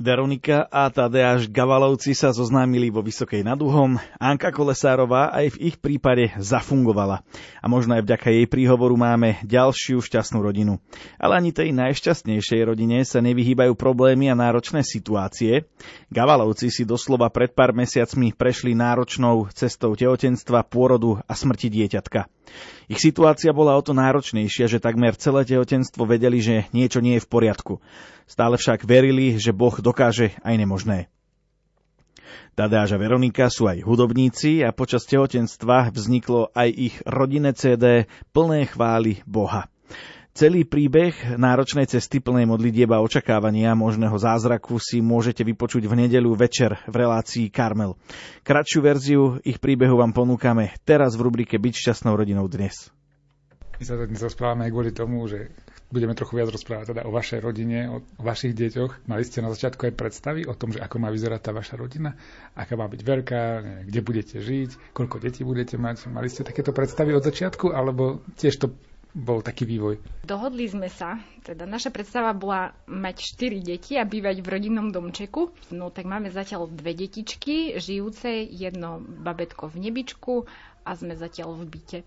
Veronika a Tadeáš Gavalovci sa zoznámili vo Vysokej nad Uhom. Anka Kolesárová aj v ich prípade zafungovala. A možno aj vďaka jej príhovoru máme ďalšiu šťastnú rodinu. Ale ani tej najšťastnejšej rodine sa nevyhýbajú problémy a náročné situácie. Gavalovci si doslova pred pár mesiacmi prešli náročnou cestou tehotenstva, pôrodu a smrti dieťatka. Ich situácia bola o to náročnejšia, že takmer celé tehotenstvo vedeli, že niečo nie je v poriadku. Stále však verili, že Boh dokáže aj nemožné. Tadeáš a Veronika sú aj hudobníci a počas tehotenstva vzniklo aj ich rodinné CD plné chvály Boha. Celý príbeh náročnej cesty plnej modlitieb a očakávania možného zázraku si môžete vypočuť v nedeľu večer v relácii Karmel. Kratšiu verziu ich príbehu vám ponúkame teraz v rubrike Byť šťastnou rodinou dnes. My sa dnes rozprávame aj kvôli tomu, že budeme trochu viac rozprávať teda o vašej rodine, o vašich deťoch. Mali ste na začiatku aj predstavy o tom, že ako má vyzerať tá vaša rodina, aká má byť veľká, kde budete žiť, koľko detí budete mať. Mali ste takéto predstavy od začiatku, alebo tiež to bol taký vývoj? Dohodli sme sa, teda naša predstava bola mať 4 deti a bývať v rodinnom domčeku. No tak máme zatiaľ 2 detičky žijúce, jedno babetko v nebičku a sme zatiaľ v byte.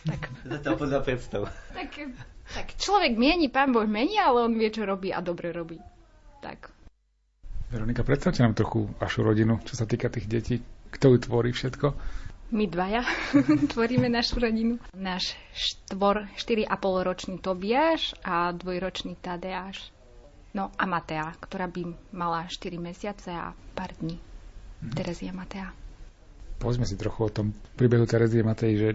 Tak. Zatiaľ podľa predstav. Tak človek mení, Pán Boh mení, ale on vie, čo robí a dobre robí. Tak. Veronika, predstavte nám trochu vašu rodinu, čo sa týka tých detí. Kto ju tvorí všetko? My dvaja tvoríme našu rodinu. Náš 4,5-ročný Tobiáš a 2-ročný Tadeáš. No a Matea, ktorá by mala 4 mesiace a pár dní. Terezia Matea. Povedzme si trochu o tom príbehu Terezie Matej, že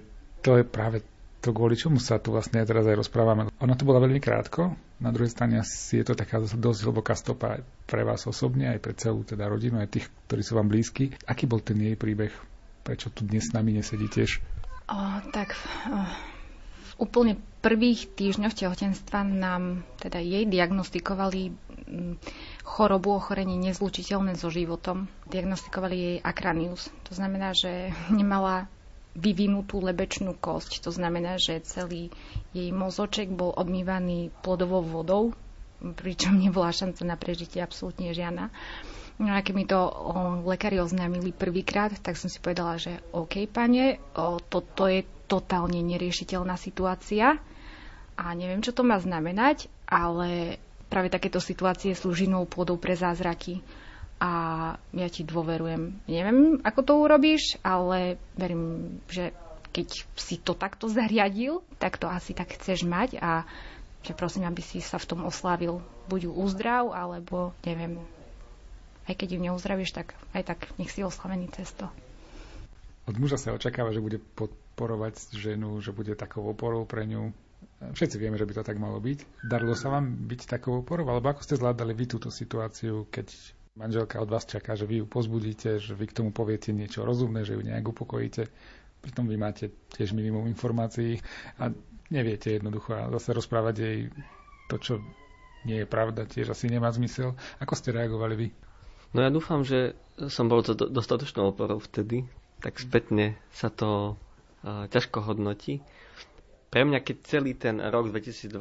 to je práve to, kvôli čomu sa tu vlastne teraz aj rozprávame. Ona to bola veľmi krátko, na druhej strane asi je to taká dosť hlboká stopa pre vás osobne, aj pre celú teda rodinu, aj tých, ktorí sú vám blízki. Aký bol ten jej príbeh? Prečo tu dnes s nami nesedí tiež? V úplne prvých týždňoch tehotenstva nám teda jej diagnostikovali chorobu, ochorenie nezlučiteľné so životom. Diagnostikovali jej akranius. To znamená, že nemala vyvinutú lebečnú kosť. To znamená, že celý jej mozoček bol obmývaný plodovou vodou, pričom nebola šanca na prežitie absolútne žiadna. No a keď mi to lekári oznámili prvýkrát, tak som si povedala, že OK, pane, toto je totálne neriešiteľná situácia a neviem, čo to má znamenať, ale práve takéto situácie sú žinou pôdou pre zázraky a ja ti dôverujem. Neviem, ako to urobíš, ale verím, že keď si to takto zariadil, tak to asi tak chceš mať a že prosím, aby si sa v tom oslávil. Buď ju uzdrav, alebo neviem... Aj keď ju neuzdravíš, tak aj tak nech si oslavený cesto. Od muža sa očakáva, že bude podporovať ženu, že bude takou oporou pre ňu. Všetci vieme, že by to tak malo byť. Darilo sa vám byť takou oporou? Alebo ako ste zvládali vy túto situáciu, keď manželka od vás čaká, že vy ju pozbudíte, že vy k tomu poviete niečo rozumné, že ju nejak upokojíte. Pritom vy máte tiež minimum informácií a neviete jednoducho. A zase rozprávať jej to, čo nie je pravda, tiež asi nemá zmysel. Ako ste reagovali vy? No ja dúfam, že som bol dostatočnou oporou vtedy, tak spätne sa to ťažko hodnotí. Pre mňa, keď celý ten rok 2022,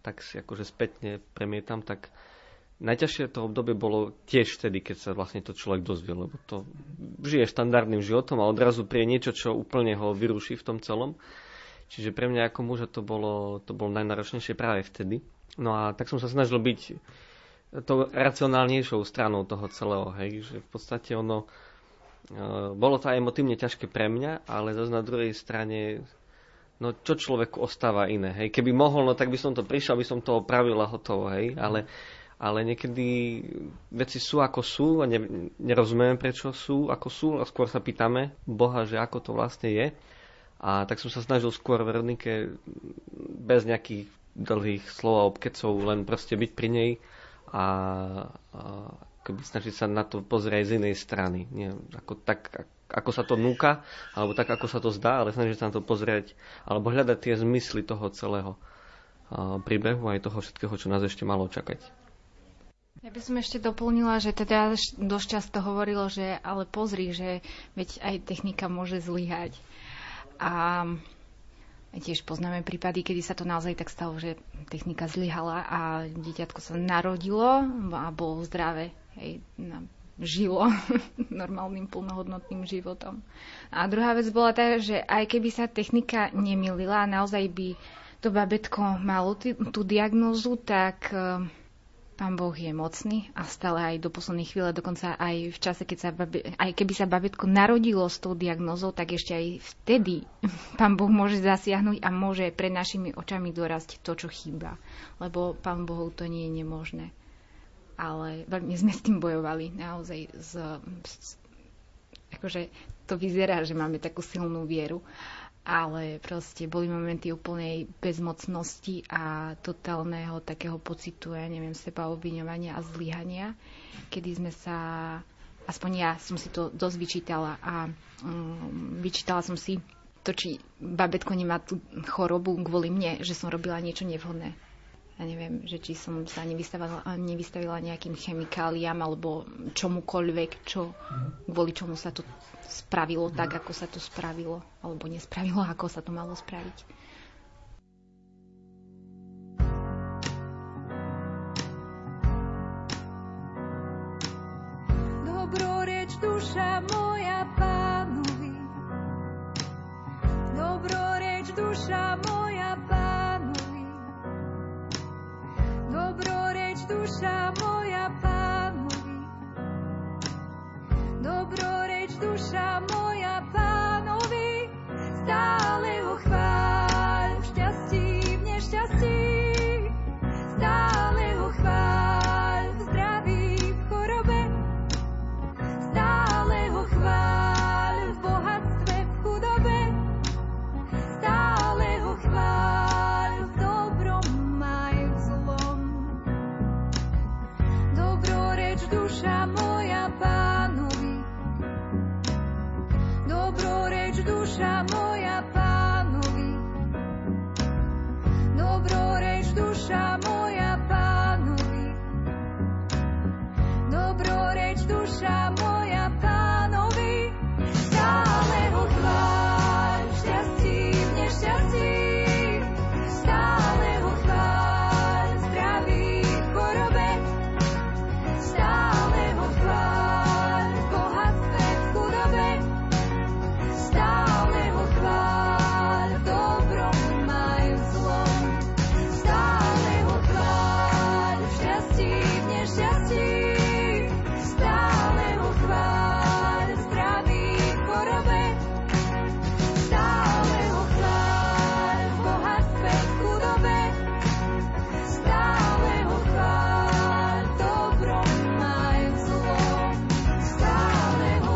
tak si akože spätne premietam, tak najťažšie to obdobie bolo tiež vtedy, keď sa vlastne to človek dozviel, lebo to žije štandardným životom a odrazu príde niečo, čo úplne ho vyruší v tom celom. Čiže pre mňa ako muža to bolo najnáročnejšie práve vtedy. No a tak som sa snažil byť to racionálnejšou stranou toho celého, hej, že v podstate ono bolo to aj emotívne ťažké pre mňa, ale zase na druhej strane no čo človeku ostáva iné, hej, keby mohol, no tak by som to prišiel, by som to opravil a hotovo, hej, ale niekedy veci sú ako sú a nerozumieme prečo sú ako sú a skôr sa pýtame Boha, že ako to vlastne je a tak som sa snažil skôr Veronike bez nejakých dlhých slov a obkecov len proste byť pri nej a snažiť sa na to pozrieť z inej strany. Nie ako tak, ako sa to núka, alebo tak, ako sa to zdá, ale snažiť sa na to pozrieť, alebo hľadať tie zmysly toho celého príbehu aj toho všetkého, čo nás ešte malo čakať. Ja by som ešte doplnila, že teda dosť často hovorilo, že ale pozri, že veď aj technika môže zlyhať. A tiež poznáme prípady, kedy sa to naozaj tak stalo, že technika zlyhala a dieťatko sa narodilo a bolo zdravé. Hej, žilo normálnym plnohodnotným životom. A druhá vec bola tá, že aj keby sa technika nemýlila, naozaj by to babetko malo tú diagnózu, tak Pán Boh je mocný a stále aj do poslednej chvíle, dokonca aj v čase, keď aj keby sa babetko narodilo s tou diagnózou, tak ešte aj vtedy Pán Boh môže zasiahnuť a môže pred našimi očami dorasť to, čo chýba. Lebo Pán Bohu to nie je nemožné. Ale veľmi sme s tým bojovali. Naozaj akože to vyzerá, že máme takú silnú vieru. Ale proste boli momenty úplnej bezmocnosti a totálneho takého pocitu, ja neviem, seba obviňovania a zlyhania, kedy sme sa, aspoň ja som si to dosť vyčítala a vyčítala som si to, či babetko nemá tú chorobu kvôli mne, že som robila niečo nevhodné. Ja neviem, že či som sa nevystavila nejakým chemikáliám alebo čomukoľvek, kvôli čomu sa to spravilo tak, ako sa to spravilo, alebo nespravilo, ako sa to malo spraviť. Dobroreč duša moja Pánovi, dobroreč duša moja Pánovi, dobroreč duša moja Pánovi, dobroreč duša moja Pánovi, stále ho chvál v šťastí, v nešťastí, stále ho chvál v zdraví, v chorobe, stále ho chvál v bohatstve, v chudobe, stále ho chvál v dobrom aj v zlom. Dobroreč duša moja Pánovi, dobroreč duša moja Pánovi, dobroreč duša moja Pánovi, dobroreč duša moja Pánovi, stále ho chvál v šťastí, v nešťastí, stále ho chvál v zdraví, v chorobe, stále ho chvál v bohatstve, v chudobe, stále ho chvál v dobrom aj v zlom, stále ho chvál v šťastí, v nešťastí, stále ho chvál v zdraví, v chorobe, stále ho chvál v bohatstve, v chudobe, stále ho chvál v dobrom aj v zlom, stále ho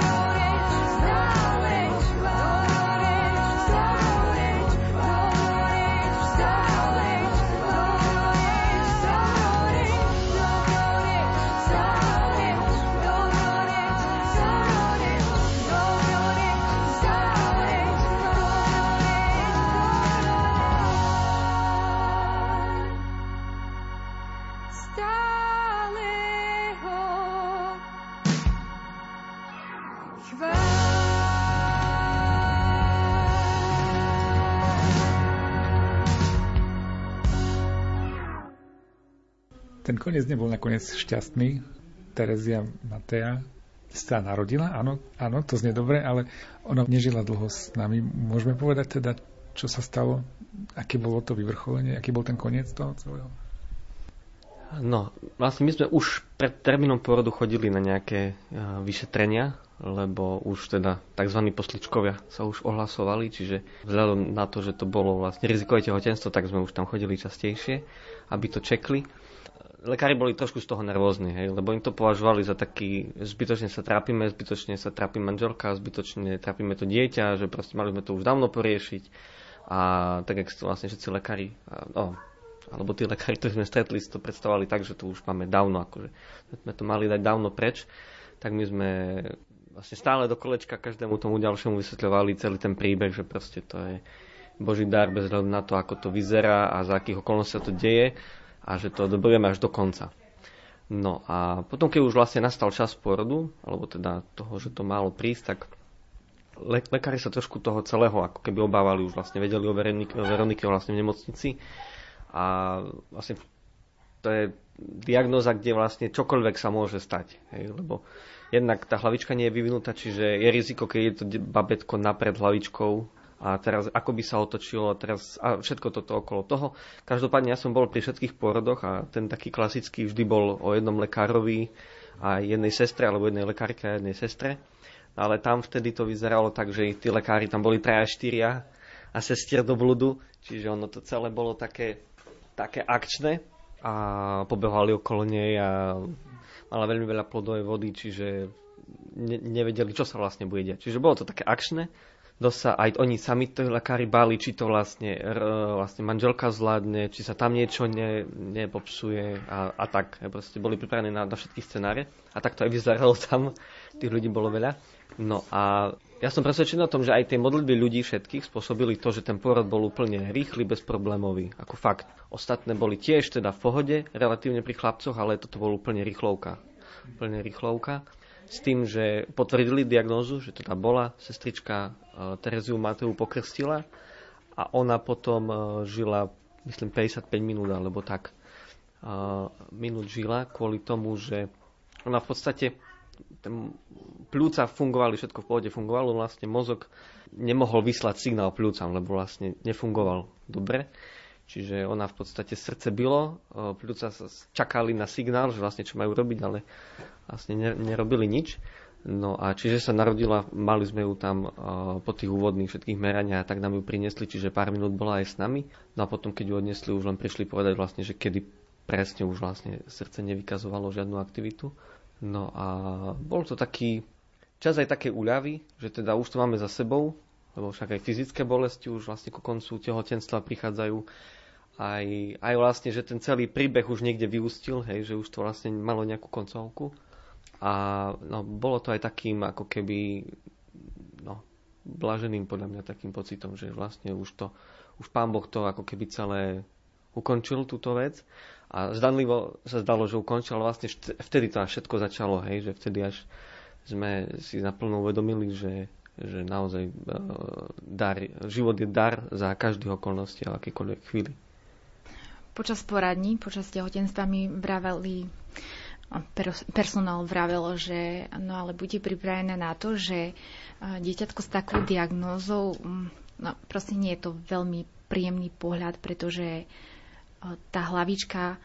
chvál, stále ho chvál, stále ho chvál, stále ho chvál, stále ho chvál, stále ho chvál, stále ho chvál, stále ho chvál. Stále ho Ten koniec nebol nakoniec šťastný. Terezia Matea sa narodila, áno, to znie dobre, ale ona nežila dlho s nami. Môžeme povedať teda, čo sa stalo? Aké bolo to vyvrcholenie? Aký bol ten koniec toho celého? No, vlastne my sme už pred termínom pôrodu chodili na nejaké vyšetrenia, lebo už teda tzv. Posličkovia sa už ohlasovali, čiže vzhľadom na to, že to bolo vlastne rizikové tehotenstvo, tak sme už tam chodili častejšie, aby to čekli. Lekári boli trošku z toho nervózni, hej, lebo im to považovali za taký, zbytočne sa trápi manželka, zbytočne trápime to dieťa, že proste mali sme to už dávno poriešiť. A tak, jak vlastne všetci lekári, alebo tí lekári, ktorí sme stretli, si to predstavovali tak, že to už máme dávno, akože sme to mali dať dávno preč, tak my sme vlastne stále do kolečka každému tomu ďalšiemu vysvetľovali celý ten príbeh, že proste to je Boží dar bez hľadu na to, ako to vyzerá a za akých okolností sa to deje a že to doberieme až do konca. No a potom, keď už vlastne nastal čas porodu, alebo teda toho, že to malo prísť, tak lekári sa trošku toho celého ako keby obávali, už vlastne vedeli o Veronike vlastne v nemocnici. A vlastne to je diagnóza, kde vlastne čokoľvek sa môže stať. Hej? Lebo jednak tá hlavička nie je vyvinutá, čiže je riziko, keď je to babetko napred hlavičkou, a teraz ako by sa otočilo teraz, a všetko toto okolo toho. Každopádne ja som bol pri všetkých pôrodoch a ten taký klasický vždy bol o jednom lekárovi a jednej sestre, alebo jednej lekárke a jednej sestre. Ale tam vtedy to vyzeralo tak, že tí lekári tam boli 3 a 4 a sestier do blúdu. Čiže ono to celé bolo také akčné a pobehali okolo nej a mala veľmi veľa plodovej vody, čiže nevedeli, čo sa vlastne bude diať. Čiže bolo to také akčné. Dosa aj oni sami, tí lekári, báli, či to vlastne manželka zvládne, či sa tam niečo nepopsuje a tak. Proste boli pripravení na všetky scenáre a tak to aj vyzeralo tam. Tých ľudí bolo veľa. No a ja som presvedčený o tom, že aj tie modlitby ľudí všetkých spôsobili to, že ten pôrod bol úplne rýchly, bezproblémový. Ako fakt. Ostatné boli tiež teda v pohode, relatívne pri chlapcoch, ale toto bol úplne rýchlovka. S tým, že potvrdili diagnózu, že teda bola, sestrička Tereziu Mateu pokrstila a ona potom žila, myslím, 55 minút alebo tak. Minút žila kvôli tomu, že ona v podstate, pľúca fungovali, všetko v pohode fungovalo, vlastne mozog nemohol vyslať signál pľúcam, lebo vlastne nefungoval dobre. Čiže ona v podstate srdce bylo, pľúca sa čakali na signál, že vlastne čo majú robiť, ale vlastne nerobili nič. No a čiže sa narodila, mali sme ju tam po tých úvodných všetkých meraniach a tak nám ju priniesli, čiže pár minút bola aj s nami. No a potom, keď ju odnesli, už len prišli povedať vlastne, že kedy presne už vlastne srdce nevykazovalo žiadnu aktivitu. No a bol to taký čas aj také úľavy, že teda už to máme za sebou, lebo však aj fyzické bolesti už vlastne ku koncu tehotenstva prichádzajú. Aj vlastne, že ten celý príbeh už niekde vyústil, hej, že už to vlastne malo nejakú koncovku. A no, bolo to aj takým ako keby blaženým podľa mňa takým pocitom, že vlastne už Pán Boh to ako keby celé ukončil túto vec. A zdanlivo sa zdalo, že ukončil, ale vlastne vtedy to až všetko začalo, hej, že vtedy až sme si naplno uvedomili, že naozaj život je dar za každých okolností a akýkoľvek chvíli. Počas poradní, počas tehotenstva mi vraveli, personál vravel, že no ale buďte pripravená na to, že dieťatko s takou diagnózou, no proste nie je to veľmi príjemný pohľad, pretože tá hlavička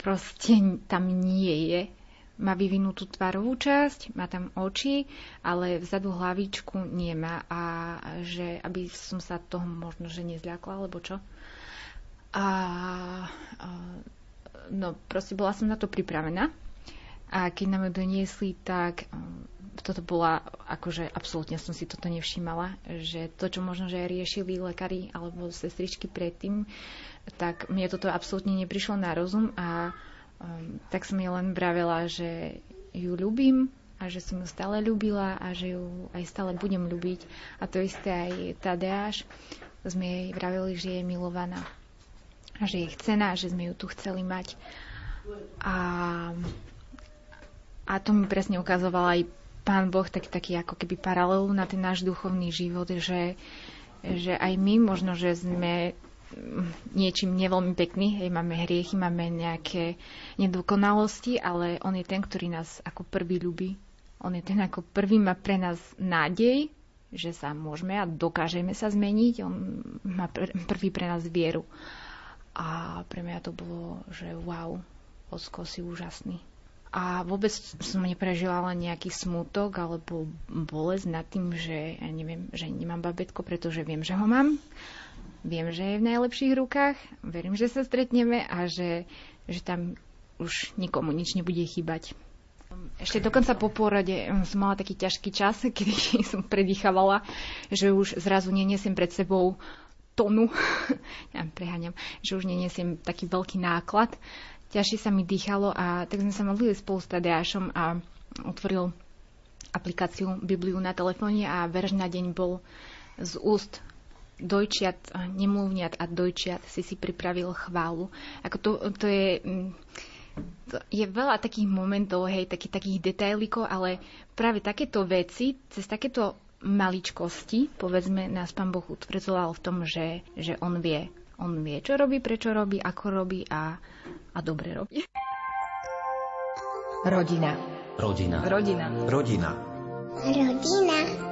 proste tam nie je. Má vyvinutú tvarovú časť, má tam oči, ale vzadu hlavičku nemá a že aby som sa toho možno že nezľakla, alebo čo. No proste bola som na to pripravená a keď nám ju doniesli, tak toto bola, akože absolútne som si toto nevšímala, že to, čo možno že riešili lekári alebo sestričky predtým, tak mne toto absolútne neprišlo na rozum a tak som jej len vravela, že ju ľúbim a že som ju stále ľúbila a že ju aj stále budem ľúbiť. A to isté aj Tadeáš, sme jej vraveli, že je milovaná a že je chcená, že sme ju tu chceli mať. A to mi presne ukazoval aj Pán Boh taký ako keby paralelu na ten náš duchovný život, že aj my možno, že sme niečím neveľmi pekný, hej, máme hriechy, máme nejaké nedokonalosti, ale on je ten, ktorý nás ako prvý ľubí. On je ten, ako prvý má pre nás nádej, že sa môžeme a dokážeme sa zmeniť. On má prvý pre nás vieru. A pre mňa to bolo, že wow, Ocko, si úžasný. A vôbec som neprežila len nejaký smútok alebo bolesť nad tým, že ja neviem, že nemám babetko, pretože viem, že ho mám. Viem, že je v najlepších rukách, verím, že sa stretneme a že tam už nikomu nič nebude chýbať. Ešte dokonca po pôrode som mala taký ťažký čas, kedy som predýchavala, že už zrazu neniesiem pred sebou tonu, ja preháňam, že už neniesiem taký veľký náklad. Ťažšie sa mi dýchalo a tak sme sa modlili spolu s Tadeášom a otvoril aplikáciu Bibliu na telefóne a verš na deň bol z úst dojčiat, nemluvniat a dojčiat si pripravil chválu. Ako to je je veľa takých momentov, hej, takých detailikov, ale práve takéto veci, cez takéto maličkosti, povedzme, nás Pán Boh utvrdzol v tom, že on vie. On vie, čo robí, prečo robí, ako robí a dobre robí. Rodina. Rodina. Rodina. Rodina. Rodina.